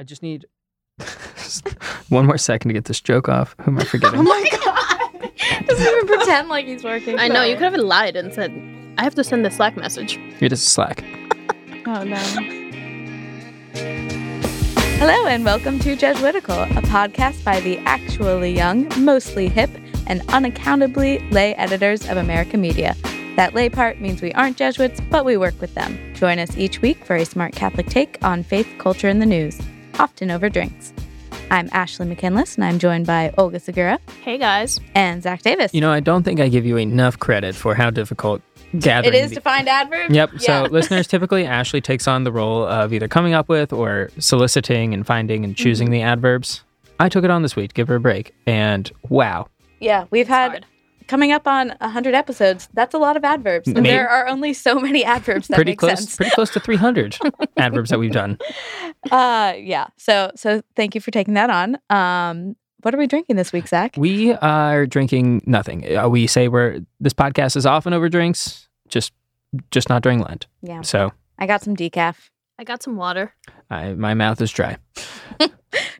I just need one more second to get this joke off. Who am I forgetting? Oh my God. Doesn't even pretend like he's working. I know. You could have lied and said, I have to send a Slack message. It is Slack. Oh, no. Hello, and welcome to Jesuitical, a podcast by the actually young, mostly hip, and unaccountably lay editors of America Media. That lay part means we aren't Jesuits, but we work with them. Join us each week for a smart Catholic take on faith, culture, and the news, often over drinks. I'm Ashley McKinless, and I'm joined by Olga Segura. Hey, guys. And Zach Davis. You know, I don't think I give you enough credit for how difficult gathering it is to find adverbs. Yep. Yeah. So listeners, typically Ashley takes on the role of either coming up with or soliciting and finding and choosing the adverbs. I took it on this week, give her a break, and wow. Yeah, it's hard. Coming up on 100 episodes, that's a lot of adverbs. And there are only so many adverbs that make sense. Pretty close to 300 adverbs that we've done. So thank you for taking that on. What are we drinking this week, Zach? We are drinking nothing. We say this podcast is often over drinks, just not during Lent. Yeah. So I got some decaf. I got some water. My mouth is dry.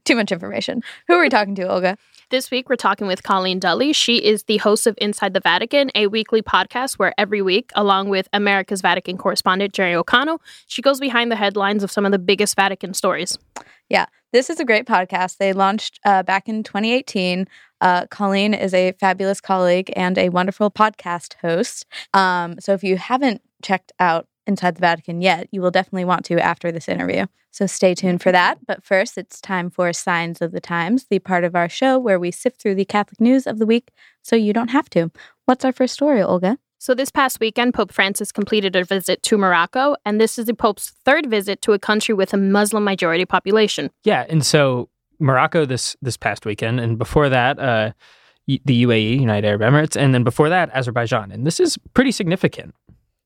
Too much information. Who are we talking to, Olga? This week, we're talking with Colleen Dulley. She is the host of Inside the Vatican, a weekly podcast where every week, along with America's Vatican correspondent, Jerry O'Connell, she goes behind the headlines of some of the biggest Vatican stories. Yeah, this is a great podcast. They launched back in 2018. Colleen is a fabulous colleague and a wonderful podcast host. So if you haven't checked out Inside the Vatican yet, you will definitely want to after this interview. So stay tuned for that. But first, it's time for Signs of the Times, the part of our show where we sift through the Catholic news of the week so you don't have to. What's our first story, Olga? So this past weekend, Pope Francis completed a visit to Morocco, and this is the Pope's third visit to a country with a Muslim majority population. Yeah, and so Morocco this past weekend, and before that, the UAE, United Arab Emirates, and then before that, Azerbaijan. And this is pretty significant.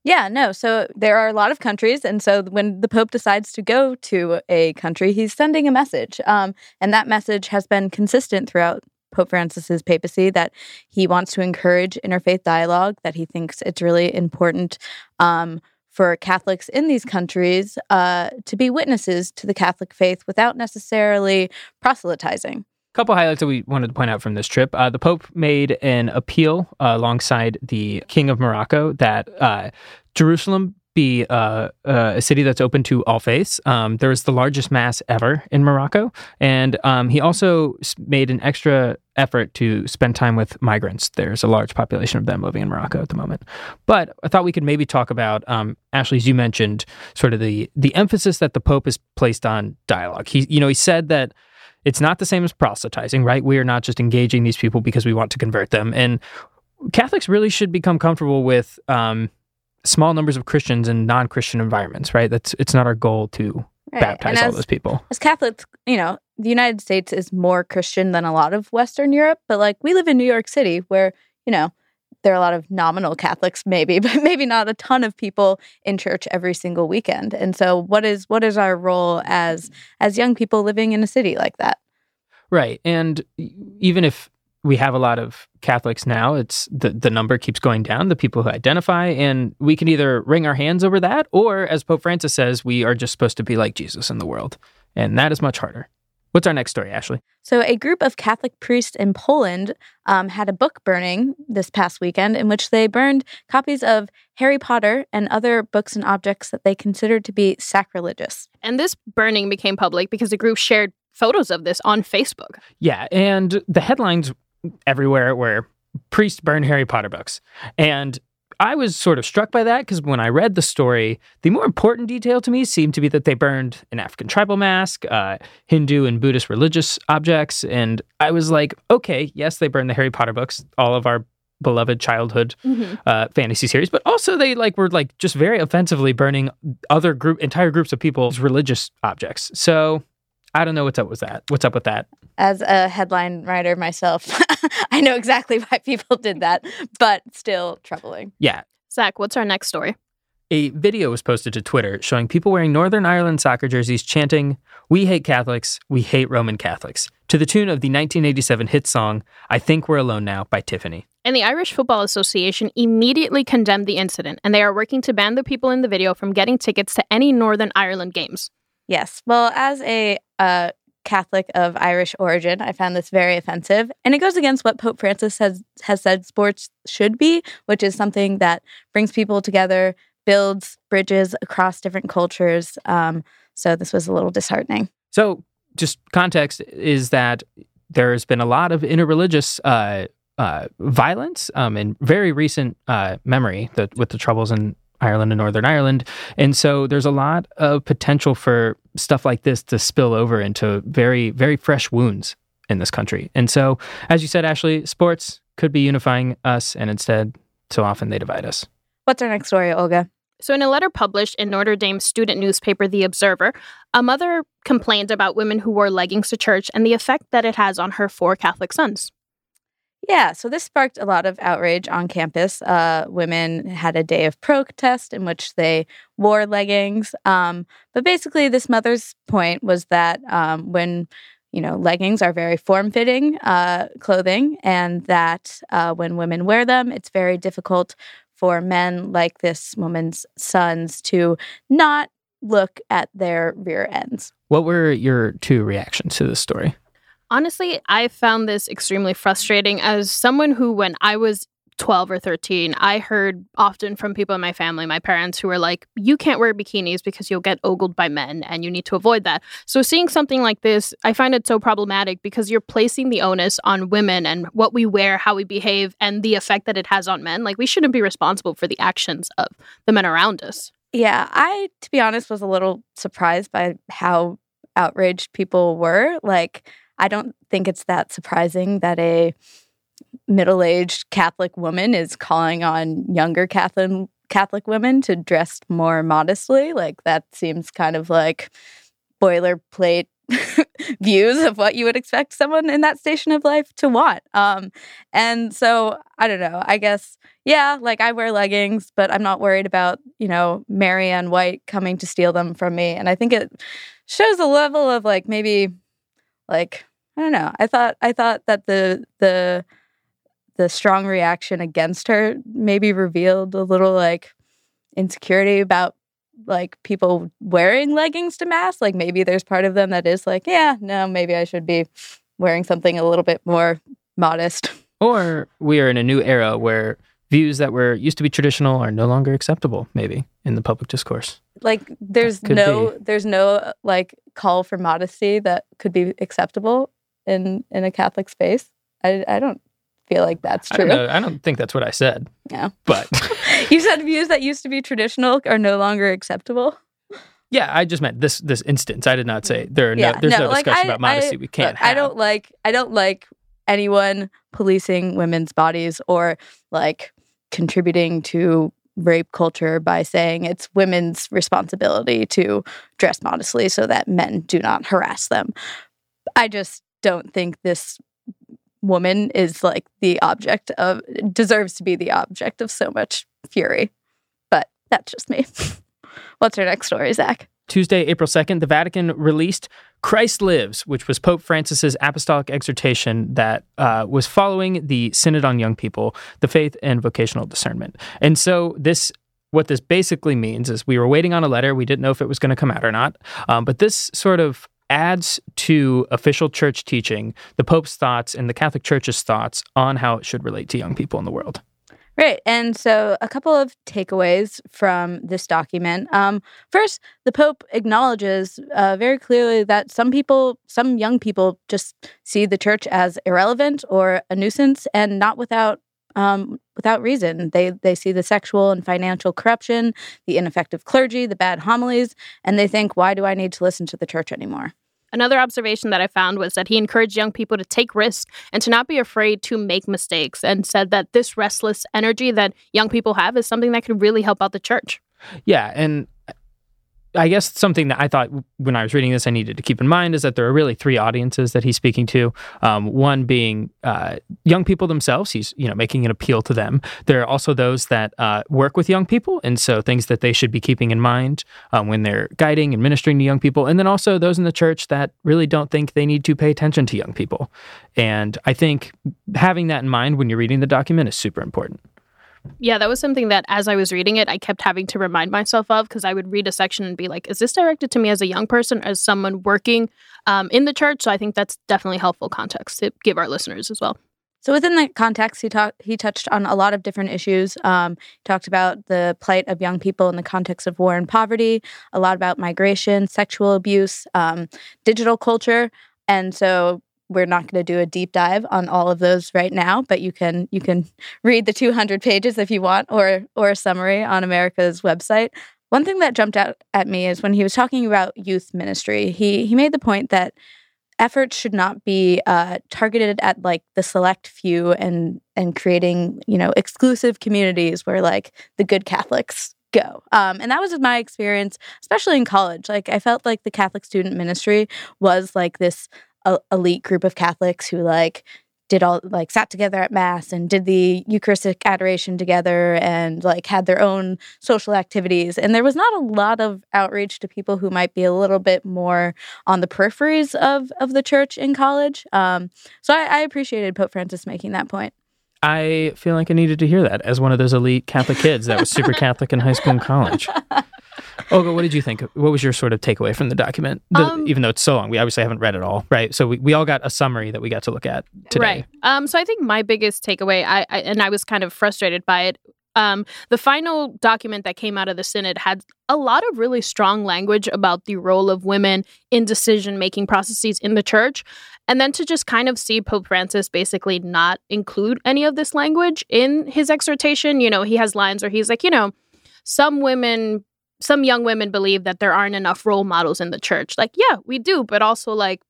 Yeah, no. So there are a lot of countries. And so when the Pope decides to go to a country, he's sending a message. And that message has been consistent throughout Pope Francis's papacy, that he wants to encourage interfaith dialogue, that he thinks it's really important for Catholics in these countries to be witnesses to the Catholic faith without necessarily proselytizing. Couple highlights that we wanted to point out from this trip. The Pope made an appeal alongside the King of Morocco that Jerusalem be a city that's open to all faiths. There was the largest mass ever in Morocco. And he also made an extra effort to spend time with migrants. There's a large population of them living in Morocco at the moment. But I thought we could maybe talk about, Ashley, as you mentioned, sort of the emphasis that the Pope has placed on dialogue. He said that it's not the same as proselytizing, right? We are not just engaging these people because we want to convert them. And Catholics really should become comfortable with small numbers of Christians in non-Christian environments, right? It's not our goal to baptize all those people. As Catholics, the United States is more Christian than a lot of Western Europe, but we live in New York City where, there are a lot of nominal Catholics, maybe, but maybe not a ton of people in church every single weekend. And so what is our role as young people living in a city like that? Right. And even if we have a lot of Catholics now, it's the number keeps going down, the people who identify, and we can either wring our hands over that, or as Pope Francis says, we are just supposed to be like Jesus in the world. And that is much harder. What's our next story, Ashley? So a group of Catholic priests in Poland had a book burning this past weekend in which they burned copies of Harry Potter and other books and objects that they considered to be sacrilegious. And this burning became public because the group shared photos of this on Facebook. Yeah, and the headlines everywhere were, "Priests burn Harry Potter books." And I was sort of struck by that because when I read the story, the more important detail to me seemed to be that they burned an African tribal mask, Hindu and Buddhist religious objects. And I was like, okay, yes, they burned the Harry Potter books, all of our beloved childhood fantasy series. But also they were just very offensively burning other entire groups of people's religious objects. So I don't know what's up with that. As a headline writer myself, I know exactly why people did that, but still troubling. Yeah. Zach, what's our next story? A video was posted to Twitter showing people wearing Northern Ireland soccer jerseys chanting, "We hate Catholics, we hate Roman Catholics," to the tune of the 1987 hit song, "I Think We're Alone Now" by Tiffany. And the Irish Football Association immediately condemned the incident, and they are working to ban the people in the video from getting tickets to any Northern Ireland games. Yes. Well, as a Catholic of Irish origin. I found this very offensive. And it goes against what Pope Francis has said sports should be, which is something that brings people together, builds bridges across different cultures. So this was a little disheartening. So just context is that there's been a lot of interreligious violence in very recent memory with the troubles in Ireland and Northern Ireland. And so there's a lot of potential for stuff like this to spill over into very, very fresh wounds in this country. And so, as you said, Ashley, sports could be unifying us, and instead, so often they divide us. What's our next story, Olga? So in a letter published in Notre Dame's student newspaper, The Observer, a mother complained about women who wore leggings to church and the effect that it has on her four Catholic sons. Yeah, so this sparked a lot of outrage on campus. Women had a day of protest in which they wore leggings. But basically, this mother's point was that when, you know, leggings are very form-fitting clothing, and that when women wear them, it's very difficult for men like this woman's sons to not look at their rear ends. What were your two reactions to this story? Honestly, I found this extremely frustrating as someone who, when I was 12 or 13, I heard often from people in my family, my parents, who were like, you can't wear bikinis because you'll get ogled by men and you need to avoid that. So seeing something like this, I find it so problematic because you're placing the onus on women and what we wear, how we behave, and the effect that it has on men. Like, we shouldn't be responsible for the actions of the men around us. Yeah, I, to be honest, was a little surprised by how outraged people were. Like, I don't think it's that surprising that a middle-aged Catholic woman is calling on younger Catholic women to dress more modestly. Like, that seems kind of like boilerplate views of what you would expect someone in that station of life to want. And so, I don't know, I guess, yeah, like, I wear leggings, but I'm not worried about, you know, Marianne White coming to steal them from me. And I think it shows a level of, like, maybe... like, I don't know. I thought that the strong reaction against her maybe revealed a little, like, insecurity about, like, people wearing leggings to mass. Like, maybe there's part of them that is like, yeah, no, maybe I should be wearing something a little bit more modest. Or we are in a new era where views that were used to be traditional are no longer acceptable, maybe, in the public discourse. Like, there's no like, call for modesty that could be acceptable in a Catholic space. I don't feel like that's true. I don't think that's what I said. Yeah. But you said views that used to be traditional are no longer acceptable. Yeah, I just meant this instance. I did not say there's no discussion about modesty. We can't. Look, I don't like anyone policing women's bodies or, like, contributing to rape culture by saying it's women's responsibility to dress modestly so that men do not harass them. I just don't think this woman is, like, deserves to be the object of so much fury. But that's just me. What's our next story, Zach? Tuesday, April 2nd, the Vatican released Christ Lives, which was Pope Francis's apostolic exhortation that was following the Synod on Young People, the Faith and Vocational Discernment. And so what this basically means is we were waiting on a letter. We didn't know if it was going to come out or not. But this sort of adds to official church teaching the Pope's thoughts and the Catholic Church's thoughts on how it should relate to young people in the world. Right. And so a couple of takeaways from this document. First, the Pope acknowledges very clearly that some young people just see the church as irrelevant or a nuisance, and not without reason. They see the sexual and financial corruption, the ineffective clergy, the bad homilies, and they think, why do I need to listen to the church anymore? Another observation that I found was that he encouraged young people to take risks and to not be afraid to make mistakes, and said that this restless energy that young people have is something that could really help out the church. Yeah, and I guess something that I thought when I was reading this I needed to keep in mind is that there are really three audiences that he's speaking to. One being young people themselves. He's, you know, making an appeal to them. There are also those that work with young people, and so things that they should be keeping in mind when they're guiding and ministering to young people. And then also those in the church that really don't think they need to pay attention to young people. And I think having that in mind when you're reading the document is super important. Yeah, that was something that as I was reading it, I kept having to remind myself of, because I would read a section and be like, is this directed to me as a young person, as someone working in the church? So I think that's definitely helpful context to give our listeners as well. So within that context, he touched on a lot of different issues. He talked about the plight of young people in the context of war and poverty, a lot about migration, sexual abuse, digital culture. And so we're not going to do a deep dive on all of those right now, but you can read the 200 pages if you want, or a summary on America's website. One thing that jumped out at me is when he was talking about youth ministry, he made the point that efforts should not be targeted at like the select few and creating, you know, exclusive communities where like the good Catholics go. And that was my experience, especially in college. Like I felt like the Catholic student ministry was like this elite group of Catholics who like did all like sat together at mass and did the Eucharistic adoration together and like had their own social activities. And there was not a lot of outreach to people who might be a little bit more on the peripheries of the church in college. So I appreciated Pope Francis making that point. I feel like I needed to hear that as one of those elite Catholic kids that was super Catholic in high school and college. Olga, what did you think? What was your sort of takeaway from the document? Even though it's so long, we obviously haven't read it all, right? So we all got a summary that we got to look at today. Right. So I think my biggest takeaway, I was kind of frustrated by it, the final document that came out of the Synod had a lot of really strong language about the role of women in decision-making processes in the church. And then to just kind of see Pope Francis basically not include any of this language in his exhortation, you know, he has lines where he's like, you know, some young women believe that there aren't enough role models in the church. Like, yeah, we do, but also like,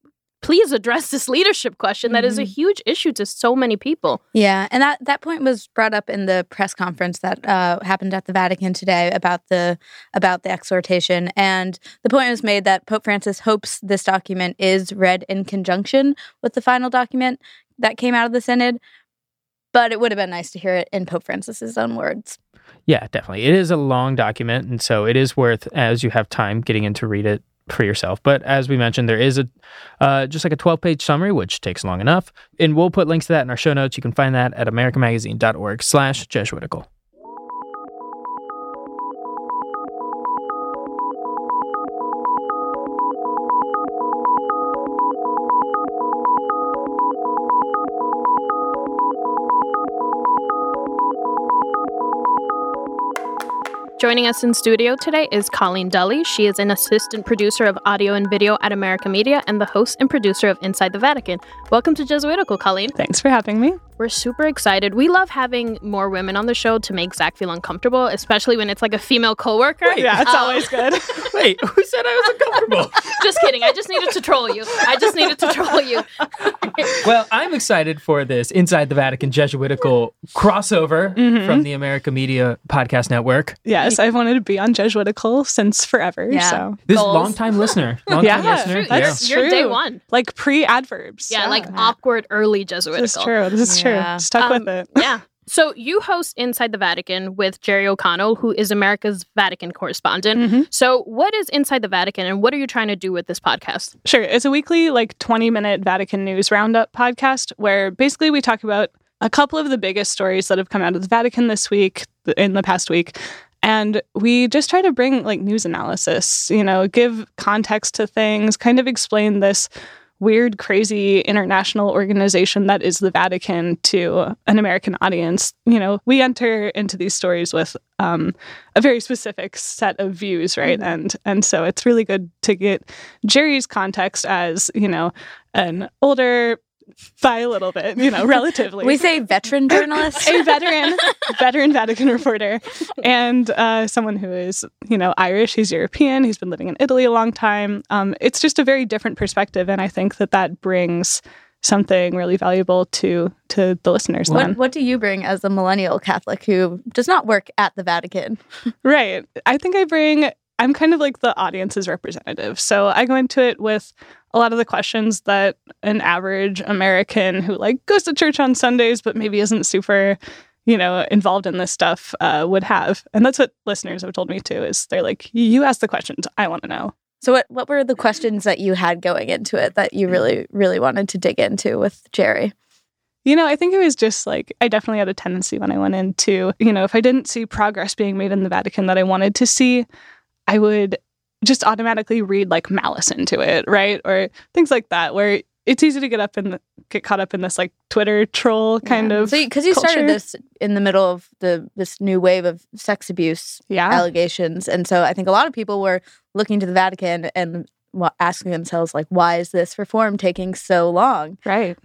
please address this leadership question that is a huge issue to so many people. Yeah, and that point was brought up in the press conference that happened at the Vatican today about the exhortation. And the point was made that Pope Francis hopes this document is read in conjunction with the final document that came out of the Synod, but it would have been nice to hear it in Pope Francis's own words. Yeah, definitely. It is a long document, and so it is worth, as you have time, getting in to read it for yourself. But as we mentioned, there is just like a 12-page summary, which takes long enough. And we'll put links to that in our show notes. You can find that at americamagazine.org/Jesuitical. Joining us in studio today is Colleen Dulley. She is an assistant producer of audio and video at America Media and the host and producer of Inside the Vatican. Welcome to Jesuitical, Colleen. Thanks for having me. We're super excited. We love having more women on the show to make Zach feel uncomfortable, especially when it's like a female coworker. Wait, yeah, it's always good. Wait, who said I was uncomfortable? Just kidding. I just needed to troll you. Well, I'm excited for this Inside the Vatican Jesuitical crossover from the America Media Podcast Network. Yes, I've wanted to be on Jesuitical since forever. Yeah. So this is long-time listener. That's true. You're day one. Like pre-adverbs. Yeah, like awkward early Jesuitical. That's true. This is true. Yeah. Stuck with it. Yeah. So you host Inside the Vatican with Jerry O'Connell, who is America's Vatican correspondent. So what is Inside the Vatican and what are you trying to do with this podcast? Sure. It's a weekly, like 20-minute Vatican news roundup podcast where basically we talk about a couple of the biggest stories that have come out of the Vatican this week, in the past week. And we just try to bring like news analysis, you know, give context to things, kind of explain this weird, crazy international organization that is the Vatican to an American audience. You know, we enter into these stories with a very specific set of views, right? And so it's really good to get Jerry's context as, you know, an older, by a little bit, you know, relatively. We say veteran journalist. A veteran Vatican reporter. And someone who is, you know, Irish, he's European, he's been living in Italy a long time. It's just a very different perspective. And I think that brings something really valuable to the listeners. What do you bring as a millennial Catholic who does not work at the Vatican? Right. I think I'm kind of like the audience's representative. So I go into it with a lot of the questions that an average American who like goes to church on Sundays, but maybe isn't super, you know, involved in this stuff would have. And that's what listeners have told me too, is they're like, you ask the questions, I want to know. So what were the questions that you had going into it that you really, really wanted to dig into with Jerry? You know, I think it was just like, I definitely had a tendency when I went in to, you know, if I didn't see progress being made in the Vatican that I wanted to see, I would just automatically read like malice into it, right? Or things like that, where it's easy to get caught up in this like Twitter troll kind of culture. Because you started this in the middle of this new wave of sex abuse allegations. And so I think a lot of people were looking to the Vatican and asking themselves, like, why is this reform taking so long? Right.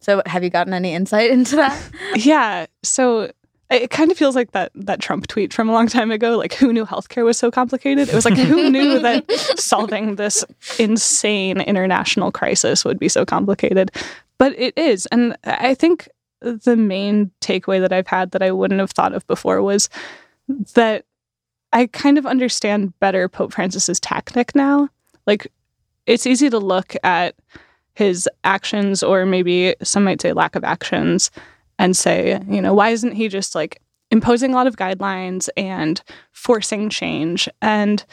So have you gotten any insight into that? Yeah. So it kind of feels like that Trump tweet from a long time ago, like, who knew healthcare was so complicated? It was like, who knew that solving this insane international crisis would be so complicated? But it is. And I think the main takeaway that I've had that I wouldn't have thought of before was that I kind of understand better Pope Francis's tactic now. Like, it's easy to look at his actions, or maybe some might say lack of actions, and say, you know, why isn't he just like imposing a lot of guidelines and forcing change? And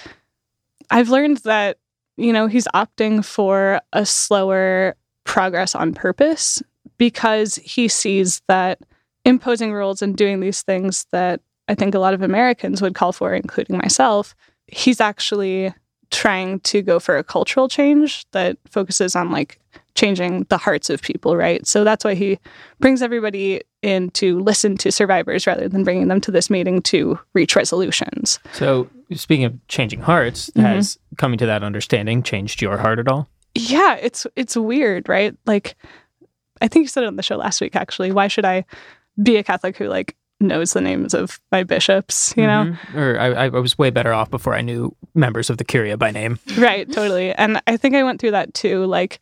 I've learned that, you know, he's opting for a slower progress on purpose because he sees that imposing rules and doing these things that I think a lot of Americans would call for, including myself, he's actually trying to go for a cultural change that focuses on like changing the hearts of people, right? So that's why he brings everybody in to listen to survivors rather than bringing them to this meeting to reach resolutions. So speaking of changing hearts, has coming to that understanding changed your heart at all? Yeah, it's weird, right? Like, I think you said it on the show last week, actually. Why should I be a Catholic who like knows the names of my bishops, you know? Or I was way better off before I knew members of the Curia by name. Right, totally. And I think I went through that too. Like,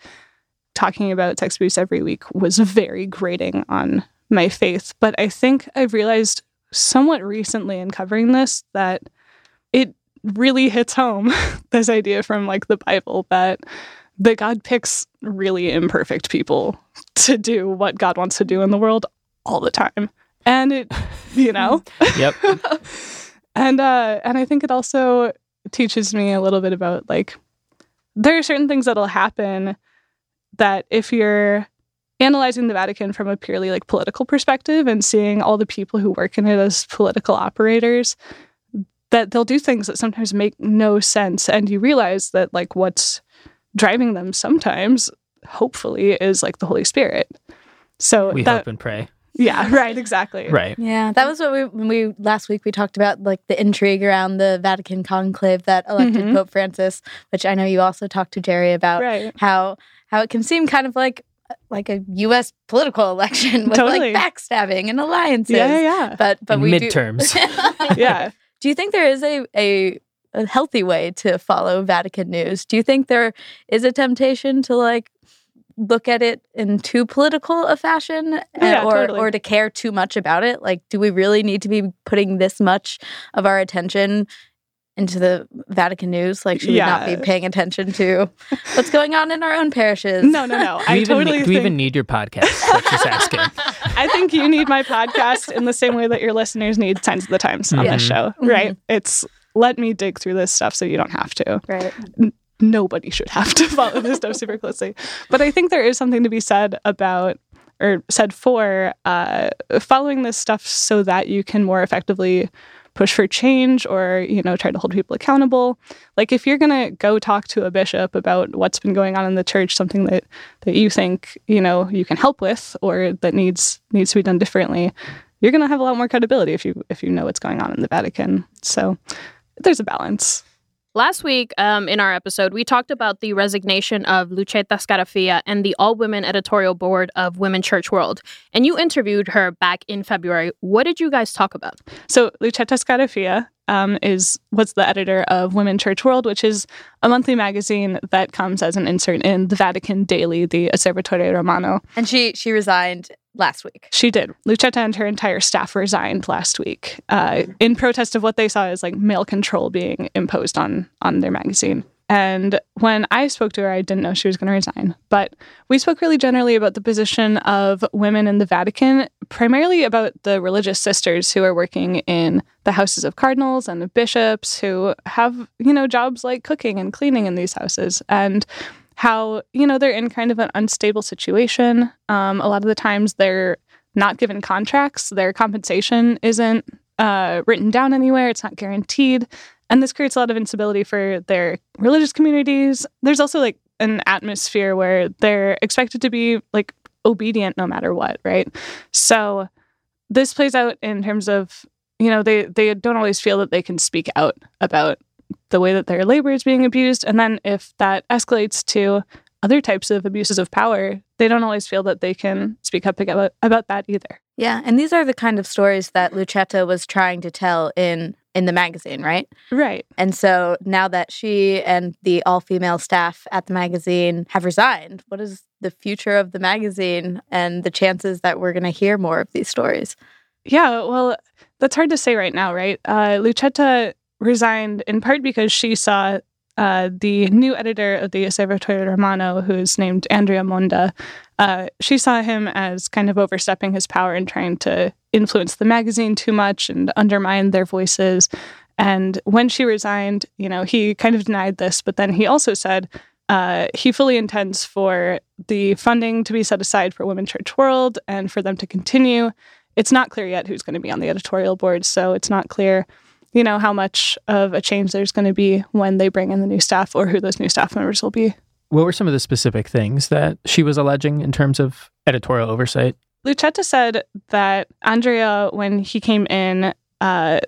talking about sex abuse every week was very grating on my faith. But I think I've realized somewhat recently in covering this that it really hits home, this idea from like the Bible that God picks really imperfect people to do what God wants to do in the world all the time. And it, you know. Yep. And I think it also teaches me a little bit about, like, there are certain things that'll happen that if you're analyzing the Vatican from a purely like political perspective and seeing all the people who work in it as political operators, that they'll do things that sometimes make no sense. And you realize that like what's driving them sometimes, hopefully, is like the Holy Spirit. So we hope and pray. Yeah, right, exactly. Right. Yeah, that was what when we last week we talked about, like, the intrigue around the Vatican conclave that elected Pope Francis, which I know you also talked to Jerry about, right. How it can seem kind of like a U.S. political election with totally. Like backstabbing and alliances. Yeah. But we midterms. Yeah. Do you think there is a healthy way to follow Vatican news? Do you think there is a temptation to like look at it in too political a fashion or to care too much about it? Like, do we really need to be putting this much of our attention into the Vatican news? Like, should we not be paying attention to what's going on in our own parishes? No. Do we even need your podcast? That's just asking. I think you need my podcast in the same way that your listeners need Signs of the Times on this show, right? It's, let me dig through this stuff so you don't have to. Right. Nobody should have to follow this stuff super closely. But I think there is something to be said about, or said for, following this stuff so that you can more effectively push for change or, you know, try to hold people accountable. Like, if you're going to go talk to a bishop about what's been going on in the church, something that you think, you know, you can help with or that needs to be done differently, you're going to have a lot more credibility if you know what's going on in the Vatican. So there's a balance. Last week, in our episode, we talked about the resignation of Lucetta Scarafia and the all-women editorial board of Women Church World. And you interviewed her back in February. What did you guys talk about? So Lucetta Scarafia was the editor of Women Church World, which is a monthly magazine that comes as an insert in the Vatican Daily, the Osservatore Romano. And she resigned last week. She did. Lucetta and her entire staff resigned last week in protest of what they saw as like male control being imposed on their magazine. And when I spoke to her, I didn't know she was going to resign. But we spoke really generally about the position of women in the Vatican, primarily about the religious sisters who are working in the houses of cardinals and of bishops who have, you know, jobs like cooking and cleaning in these houses. And how, you know, they're in kind of an unstable situation. A lot of the times they're not given contracts. Their compensation isn't written down anywhere. It's not guaranteed. And this creates a lot of instability for their religious communities. There's also like an atmosphere where they're expected to be like obedient no matter what, right? So this plays out in terms of, you know, they don't always feel that they can speak out about the way that their labor is being abused. And then if that escalates to other types of abuses of power, they don't always feel that they can speak up about that either. Yeah, and these are the kind of stories that Lucetta was trying to tell in the magazine, right? Right. And so now that she and the all-female staff at the magazine have resigned, what is the future of the magazine and the chances that we're going to hear more of these stories? Yeah, well, that's hard to say right now, right? Lucetta resigned in part because she saw the new editor of the Osservatore Romano, who is named Andrea Monda, she saw him as kind of overstepping his power and trying to influence the magazine too much and undermine their voices. And when she resigned, you know, he kind of denied this, but then he also said he fully intends for the funding to be set aside for Women Church World and for them to continue. It's not clear yet who's going to be on the editorial board, so it's not clear, you know, how much of a change there's going to be when they bring in the new staff or who those new staff members will be. What were some of the specific things that she was alleging in terms of editorial oversight? Lucetta said that Andrea, when he came in,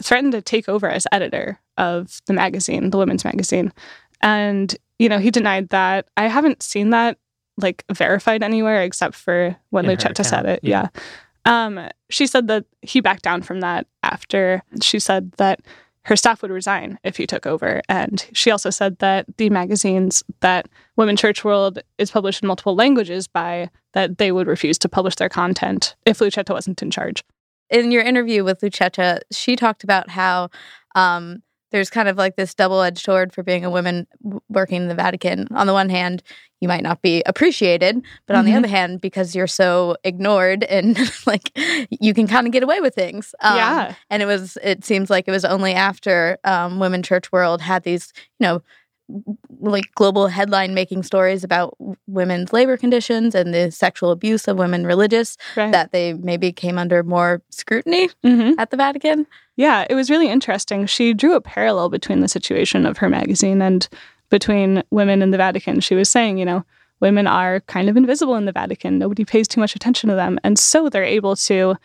threatened to take over as editor of the magazine, the women's magazine. And, you know, he denied that. I haven't seen that, like, verified anywhere except for when Lucetta said it. Yeah. She said that he backed down from that after she said that her staff would resign if he took over. And she also said that the magazines that Women Church World is published in multiple languages by, that they would refuse to publish their content if Lucetta wasn't in charge. In your interview with Lucetta, she talked about how there's kind of like this double-edged sword for being a woman working in the Vatican. On the one hand, you might not be appreciated, but on the other hand, because you're so ignored and like you can kind of get away with things. Yeah. And it seems like it was only after Women Church World had these, you know, like global headline-making stories about women's labor conditions and the sexual abuse of women religious, that they maybe came under more scrutiny at the Vatican. Yeah, it was really interesting. She drew a parallel between the situation of her magazine and between women in the Vatican. She was saying, you know, women are kind of invisible in the Vatican. Nobody pays too much attention to them. And so they're able to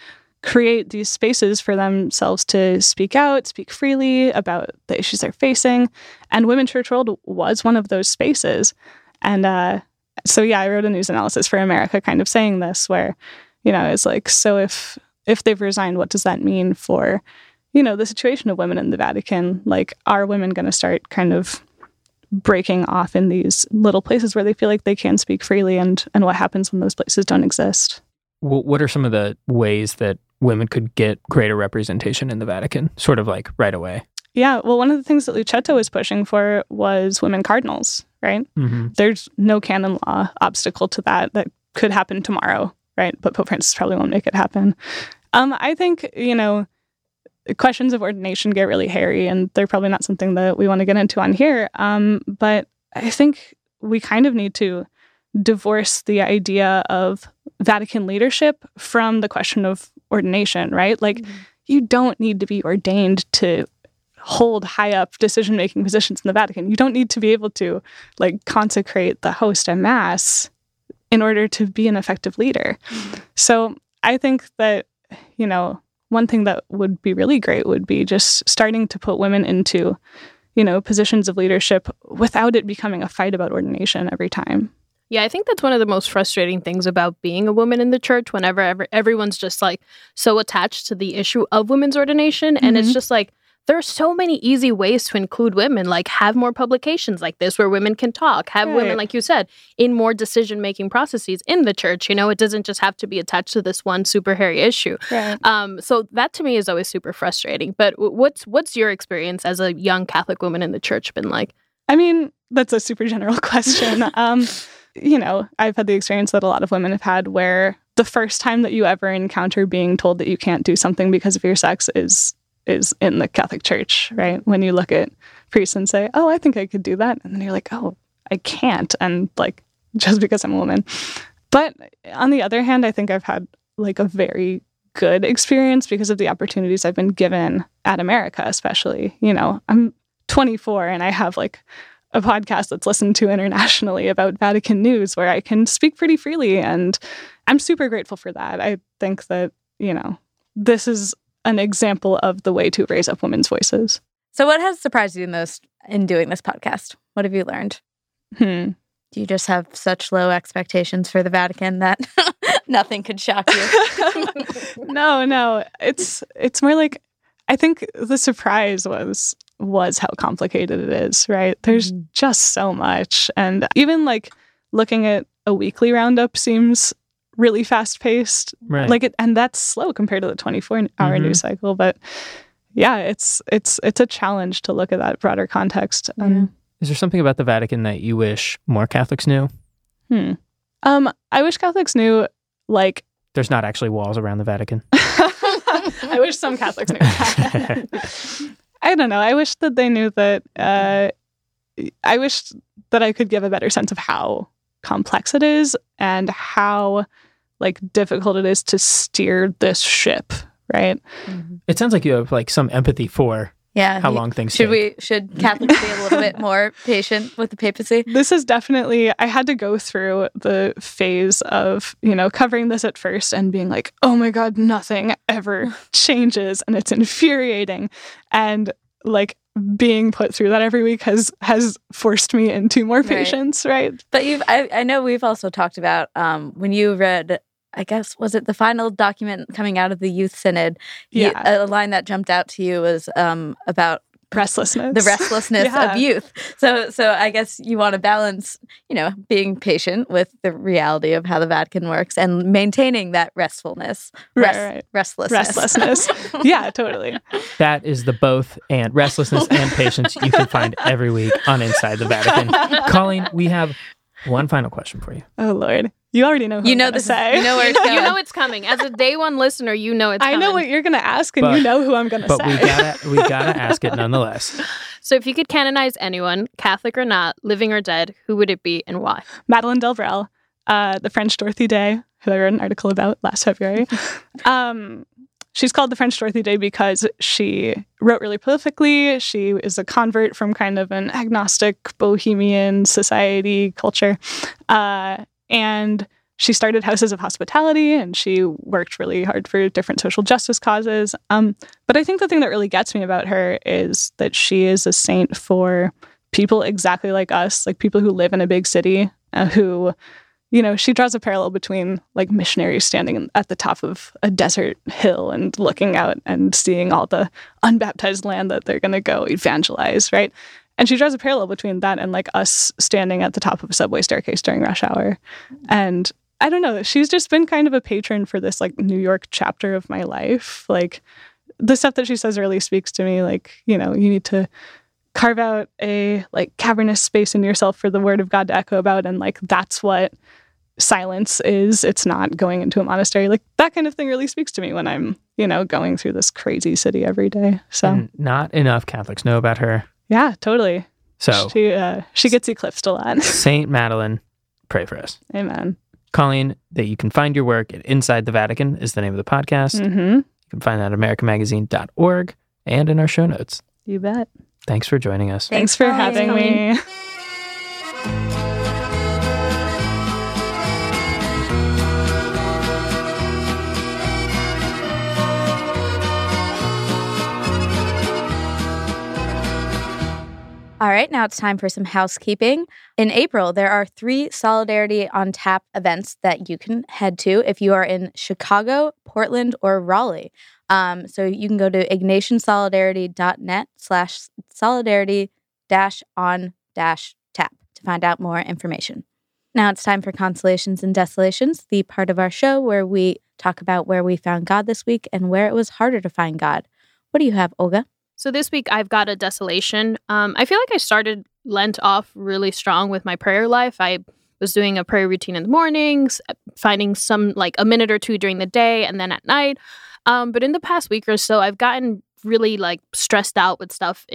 create these spaces for themselves to speak out, speak freely about the issues they're facing. And Women Church World was one of those spaces. And so, yeah, I wrote a news analysis for America kind of saying this where, you know, it's like, so if they've resigned, what does that mean for, you know, the situation of women in the Vatican? Like, are women going to start kind of breaking off in these little places where they feel like they can speak freely? And what happens when those places don't exist? What are some of the ways that women could get greater representation in the Vatican, sort of like right away? Yeah, well, one of the things that Lucetta was pushing for was women cardinals, right? There's no canon law obstacle to that. That could happen tomorrow, right? But Pope Francis probably won't make it happen. I think, you know, questions of ordination get really hairy, and they're probably not something that we want to get into on here. But I think we kind of need to divorce the idea of Vatican leadership from the question of ordination, right? Like, you don't need to be ordained to hold high up decision-making positions in the Vatican. You don't need to be able to, like, consecrate the host and mass in order to be an effective leader. So I think that, you know, one thing that would be really great would be just starting to put women into, you know, positions of leadership without it becoming a fight about ordination every time. Yeah, I think that's one of the most frustrating things about being a woman in the church whenever everyone's just like so attached to the issue of women's ordination. And it's just like, there are so many easy ways to include women, like have more publications like this where women can talk, have women, like you said, in more decision-making processes in the church. You know, it doesn't just have to be attached to this one super hairy issue. Right. So that to me is always super frustrating. But what's your experience as a young Catholic woman in the church been like? I mean, that's a super general question. You know, I've had the experience that a lot of women have had where the first time that you ever encounter being told that you can't do something because of your sex is in the Catholic Church, right? When you look at priests and say, oh, I think I could do that. And then you're like, oh, I can't. And like, just because I'm a woman. But on the other hand, I think I've had like a very good experience because of the opportunities I've been given at America, especially. You know, I'm 24 and I have like a podcast that's listened to internationally about Vatican news where I can speak pretty freely. And I'm super grateful for that. I think that, you know, this is an example of the way to raise up women's voices. So what has surprised you the most in doing this podcast? What have you learned? Do you just have such low expectations for the Vatican that nothing could shock you? No. It's more like, I think the surprise was how complicated it is, right? There's just so much. And even like looking at a weekly roundup seems really fast paced. Right. Like and that's slow compared to the 24-hour news cycle. But yeah, it's a challenge to look at that broader context. Is there something about the Vatican that you wish more Catholics knew? I wish Catholics knew, like... There's not actually walls around the Vatican. I wish some Catholics knew. I don't know. I wish that they knew that... I wish that I could give a better sense of how complex it is and how, like, difficult it is to steer this ship, right? It sounds like you have, like, some empathy for... Yeah, how long things should take. Should Catholics be a little bit more patient with the papacy? This is definitely, I had to go through the phase of, you know, covering this at first and being like, oh my God, nothing ever changes and it's infuriating. And like being put through that every week has forced me into more patience, right? But I know we've also talked about when you read, I guess, was it the final document coming out of the Youth Synod? Yeah. A line that jumped out to you was about restlessness. The restlessness of youth. So I guess you want to balance, you know, being patient with the reality of how the Vatican works and maintaining that restfulness. Right. Restlessness. Yeah, totally. That is the both and restlessness and patience you can find every week on Inside the Vatican. Colleen, we have one final question for you. Oh, Lord. You already know who I'm going to say. You know where it's going. You know it's coming. As a day one listener, you know it's coming. I know what you're going to ask, and you know who I'm going to say. But we gotta ask it nonetheless. So if you could canonize anyone, Catholic or not, living or dead, who would it be and why? Madeline Delbrêl, the French Dorothy Day, who I wrote an article about last February. She's called the French Dorothy Day because she wrote really prolifically. She is a convert from kind of an agnostic bohemian society culture. And she started houses of hospitality, and she worked really hard for different social justice causes. But I think the thing that really gets me about her is that she is a saint for people exactly like us, like people who live in a big city, who, you know, she draws a parallel between like missionaries standing at the top of a desert hill and looking out and seeing all the unbaptized land that they're going to go evangelize, right? And she draws a parallel between that and like us standing at the top of a subway staircase during rush hour. And I don't know, she's just been kind of a patron for this like New York chapter of my life. Like the stuff that she says really speaks to me, like, you know, you need to carve out a like cavernous space in yourself for the word of God to echo about. And like, that's what silence is. It's not going into a monastery. Like that kind of thing really speaks to me when I'm, you know, going through this crazy city every day. So and not enough Catholics know about her. Yeah, totally. So she gets eclipsed a lot. Saint Madeline, pray for us. Amen. Colleen, that you can find your work at Inside the Vatican is the name of the podcast. You can find that at americamagazine.org and in our show notes. You bet. Thanks for joining us. Thanks for having me. All right, now it's time for some housekeeping. In April, there are 3 Solidarity on Tap events that you can head to if you are in Chicago, Portland, or Raleigh. So you can go to ignitionssolidarity.net/solidarity-on-tap to find out more information. Now it's time for Constellations and Desolations, the part of our show where we talk about where we found God this week and where it was harder to find God. What do you have, Olga? So this week, I've got a desolation. I feel like I started Lent off really strong with my prayer life. I was doing a prayer routine in the mornings, finding some like a minute or two during the day and then at night. But in the past week or so, I've gotten really like stressed out with stuff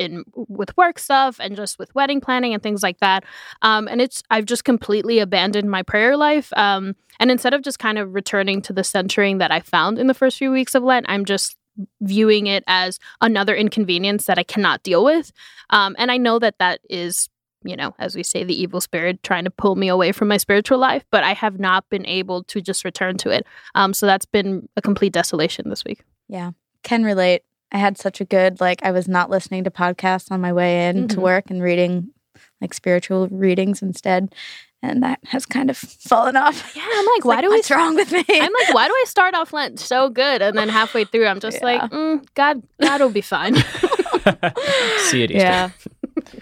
with work stuff and just with wedding planning and things like that. And I've just completely abandoned my prayer life. And instead of just kind of returning to the centering that I found in the first few weeks of Lent, I'm just viewing it as another inconvenience that I cannot deal with. And I know that is, you know, as we say, the evil spirit trying to pull me away from my spiritual life, but I have not been able to just return to it. So that's been a complete desolation this week. Yeah. Can relate. I had such a good, I was not listening to podcasts on my way in to work and reading, spiritual readings instead. And that has kind of fallen off. Yeah, I'm like, what's wrong with me? I'm like, why do I start off Lent so good? And then halfway through, I'm just God will be fine. See it Easter. Yeah.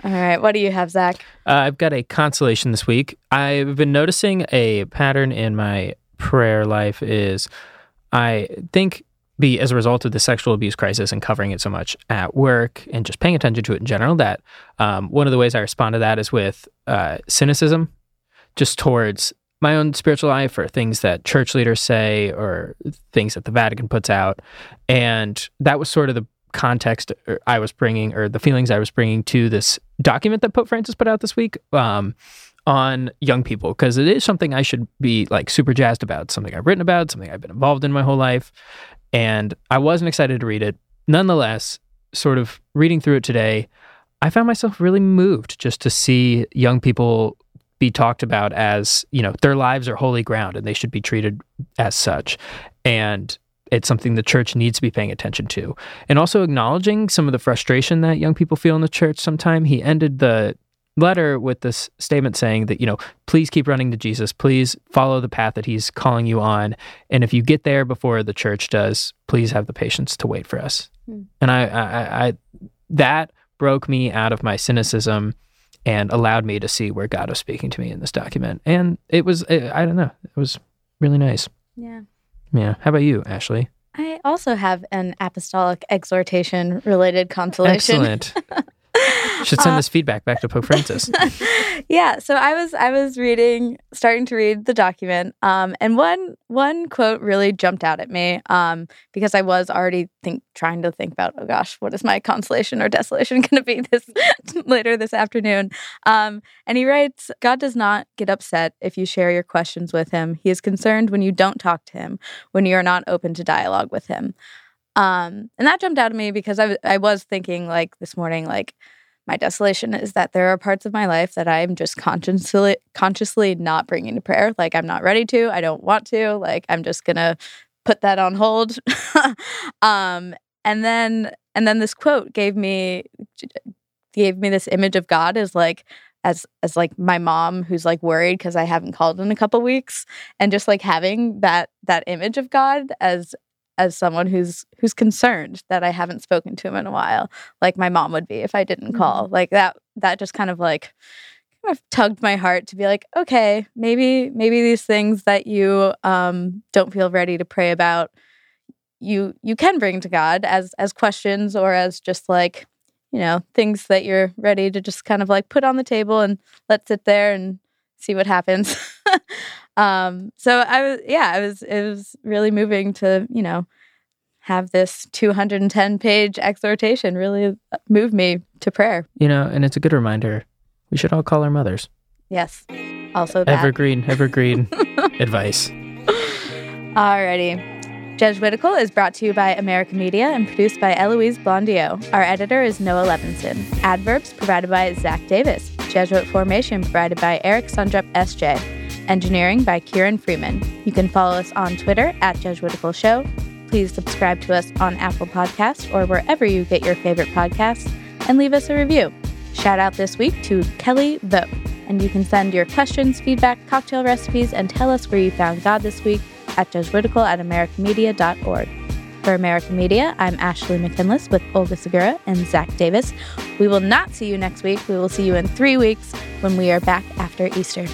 All right. What do you have, Zach? I've got a consolation this week. I've been noticing a pattern in my prayer life is, I think, as a result of the sexual abuse crisis and covering it so much at work and just paying attention to it in general, that one of the ways I respond to that is with cynicism, just towards my own spiritual life or things that church leaders say or things that the Vatican puts out. And that was sort of the context I was bringing, or the feelings I was bringing, to this document that Pope Francis put out this week on young people, because it is something I should be super jazzed about, something I've written about, something I've been involved in my whole life. And I wasn't excited to read it. Nonetheless, sort of reading through it today, I found myself really moved just to see young people be talked about as, their lives are holy ground and they should be treated as such. And it's something the church needs to be paying attention to. And also acknowledging some of the frustration that young people feel in the church sometime. He ended the letter with this statement saying that, please keep running to Jesus. Please follow the path that he's calling you on. And if you get there before the church does, please have the patience to wait for us. And I that broke me out of my cynicism and allowed me to see where God was speaking to me in this document. And it was, I don't know, it was really nice. Yeah. Yeah. How about you, Ashley? I also have an apostolic exhortation related consolation. Excellent. Should send this feedback back to Pope Francis. Yeah, so I was starting to read the document, and one quote really jumped out at me, because I was already trying to think about, oh gosh, what is my consolation or desolation going to be later this afternoon? And he writes, God does not get upset if you share your questions with him. He is concerned when you don't talk to him, when you are not open to dialogue with him. And that jumped out at me because I was thinking this morning, my desolation is that there are parts of my life that I'm just consciously not bringing to prayer. I'm not ready to, I don't want to, I'm just gonna put that on hold. And then this quote gave me this image of God as as my mom who's worried because I haven't called in a couple weeks, and just having that image of God as someone who's concerned that I haven't spoken to him in a while, like my mom would be if I didn't call. That just kind of tugged my heart to be okay, maybe these things that you don't feel ready to pray about, you can bring to God as questions, or as just things that you're ready to just put on the table and let sit there and see what happens. It was really moving to, have this 210-page exhortation really move me to prayer. And it's a good reminder. We should all call our mothers. Yes. Also that. Evergreen advice. Alrighty. Jesuitical is brought to you by America Media and produced by Eloise Blondio. Our editor is Noah Levinson. Adverbs provided by Zach Davis. Jesuit formation provided by Eric Sundrup, SJ. Engineering by Kieran Freeman. You can follow us on Twitter at Jesuitical Show. Please subscribe to us on Apple Podcasts or wherever you get your favorite podcasts, and leave us a review. Shout out this week to Kelly Vaux. And you can send your questions, feedback, cocktail recipes, and tell us where you found God this week at jesuitical@americamedia.org. For America Media, I'm Ashley McKinless with Olga Segura and Zach Davis. We will not see you next week. We will see you in 3 weeks when we are back after Easter.